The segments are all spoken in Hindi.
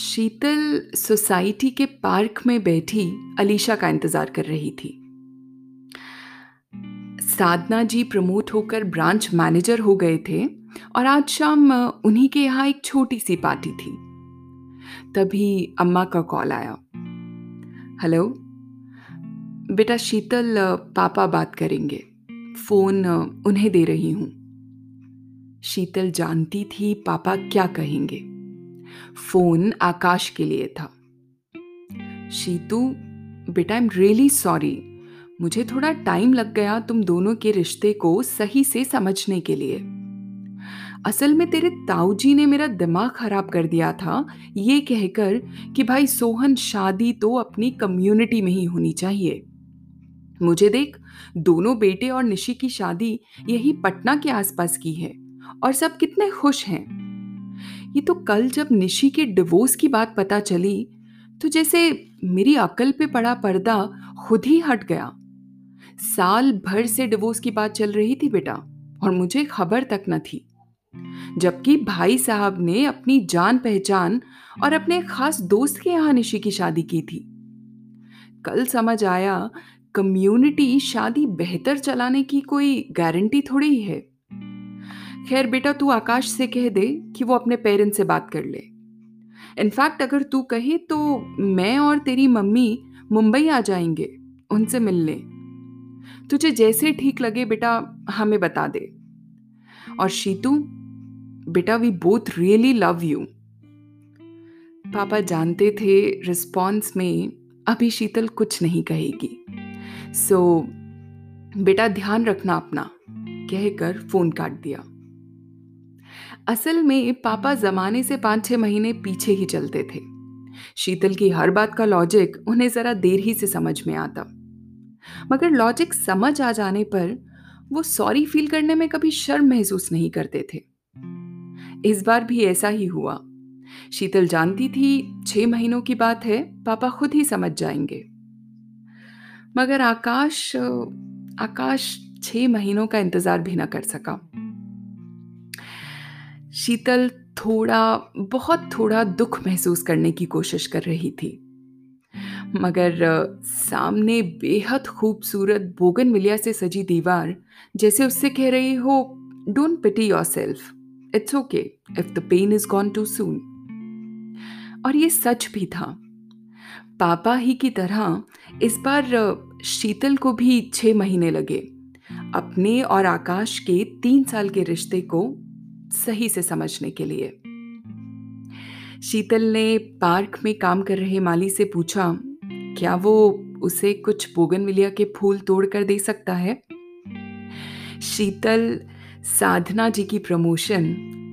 शीतल सोसाइटी के पार्क में बैठी अलीशा का इंतज़ार कर रही थी। साधना जी प्रमोट होकर ब्रांच मैनेजर हो गए थे और आज शाम उन्हीं के यहाँ एक छोटी सी पार्टी थी। तभी अम्मा का कॉल आया। हेलो बेटा, शीतल पापा बात करेंगे, फ़ोन उन्हें दे रही हूँ। शीतल जानती थी पापा क्या कहेंगे। फ़ोन आकाश के लिए था। शीतू बेटा, आई एम रियली सॉरी, मुझे थोड़ा टाइम लग गया तुम दोनों के रिश्ते को सही से समझने के लिए। असल में तेरे ताऊजी ने मेरा दिमाग ख़राब कर दिया था ये कहकर कि भाई सोहन, शादी तो अपनी कम्युनिटी में ही होनी चाहिए। मुझे देख, दोनों बेटे और निशी की शादी यही पटना के आसपास की है और सब कितने खुश हैं। ये तो कल जब निशी के डिवोर्स की बात पता चली तो जैसे मेरी अकल पे पड़ा पर्दा खुद ही हट गया। साल भर से डिवोर्स की बात चल रही थी बेटा और मुझे खबर तक न थी, जबकि भाई साहब ने अपनी जान पहचान और अपने खास दोस्त के यहाँ निशी की शादी की थी। कल समझ आया कम्युनिटी शादी बेहतर चलाने की कोई गारंटी थोड़ी है। खैर बेटा, तू आकाश से कह दे कि वो अपने पेरेंट्स से बात कर ले। इनफैक्ट अगर तू कहे तो मैं और तेरी मम्मी मुंबई आ जाएंगे उनसे मिलने। तुझे जैसे ठीक लगे बेटा हमें बता दे। और शीतू बेटा, we both really love you. पापा जानते थे रिस्पॉन्स में अभी शीतल कुछ नहीं कहेगी, सो बेटा ध्यान रखना अपना, कहकर फ़ोन काट दिया। असल में पापा ज़माने से 5-6 महीने पीछे ही चलते थे। शीतल की हर बात का लॉजिक उन्हें ज़रा देर ही से समझ में आता, मगर लॉजिक समझ आ जाने पर वो सॉरी फील करने में कभी शर्म महसूस नहीं करते थे। इस बार भी ऐसा ही हुआ। शीतल जानती थी 6 महीनों की बात है, पापा खुद ही समझ जाएंगे। मगर आकाश 6 महीनों का इंतज़ार भी ना कर सका। शीतल बहुत थोड़ा दुख महसूस करने की कोशिश कर रही थी, मगर सामने बेहद खूबसूरत बोगनविलिया से सजी दीवार जैसे उससे कह रही हो, don't pity yourself, it's okay if the pain is gone too soon. और ये सच भी था। पापा ही की तरह इस बार शीतल को भी 6 महीने लगे अपने और आकाश के 3 साल के रिश्ते को सही से समझने के लिए। शीतल ने पार्क में काम कर रहे माली से पूछा क्या वो उसे कुछ बोगनविलिया के फूल तोड़कर दे सकता है। शीतल साधना जी की प्रमोशन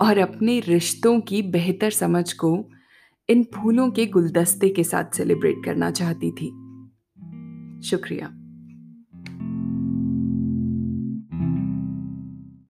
और अपने रिश्तों की बेहतर समझ को इन फूलों के गुलदस्ते के साथ सेलिब्रेट करना चाहती थी। शुक्रिया।